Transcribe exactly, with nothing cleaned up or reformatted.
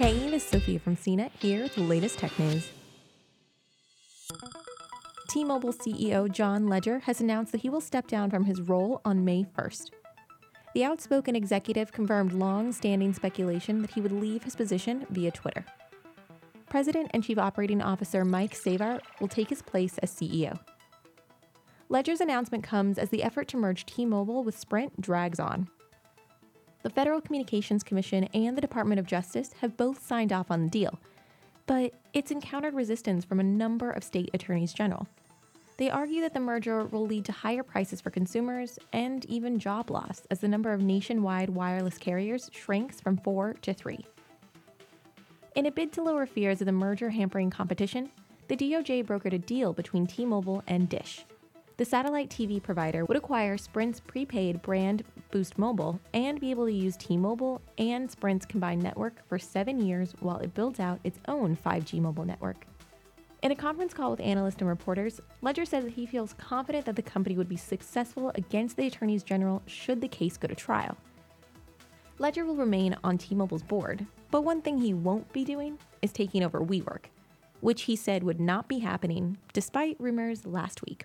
Hey, this is Sophia from C net here with the latest tech news. T-Mobile C E O John Legere has announced that he will step down from his role on May first. The outspoken executive confirmed long-standing speculation that he would leave his position via Twitter. President and Chief Operating Officer Mike Sievert will take his place as C E O. Legere's announcement comes as the effort to merge T-Mobile with Sprint drags on. The Federal Communications Commission and the Department of Justice have both signed off on the deal, but it's encountered resistance from a number of state attorneys general. They argue that the merger will lead to higher prices for consumers and even job loss as the number of nationwide wireless carriers shrinks from four to three. In a bid to lower fears of the merger hampering competition, the D O J brokered a deal between T-Mobile and Dish. The satellite T V provider would acquire Sprint's prepaid brand Boost Mobile and be able to use T-Mobile and Sprint's combined network for seven years while it builds out its own five G mobile network. In a conference call with analysts and reporters, Legere said that he feels confident that the company would be successful against the attorneys general should the case go to trial. Legere will remain on T-Mobile's board, but one thing he won't be doing is taking over WeWork, which he said would not be happening despite rumors last week.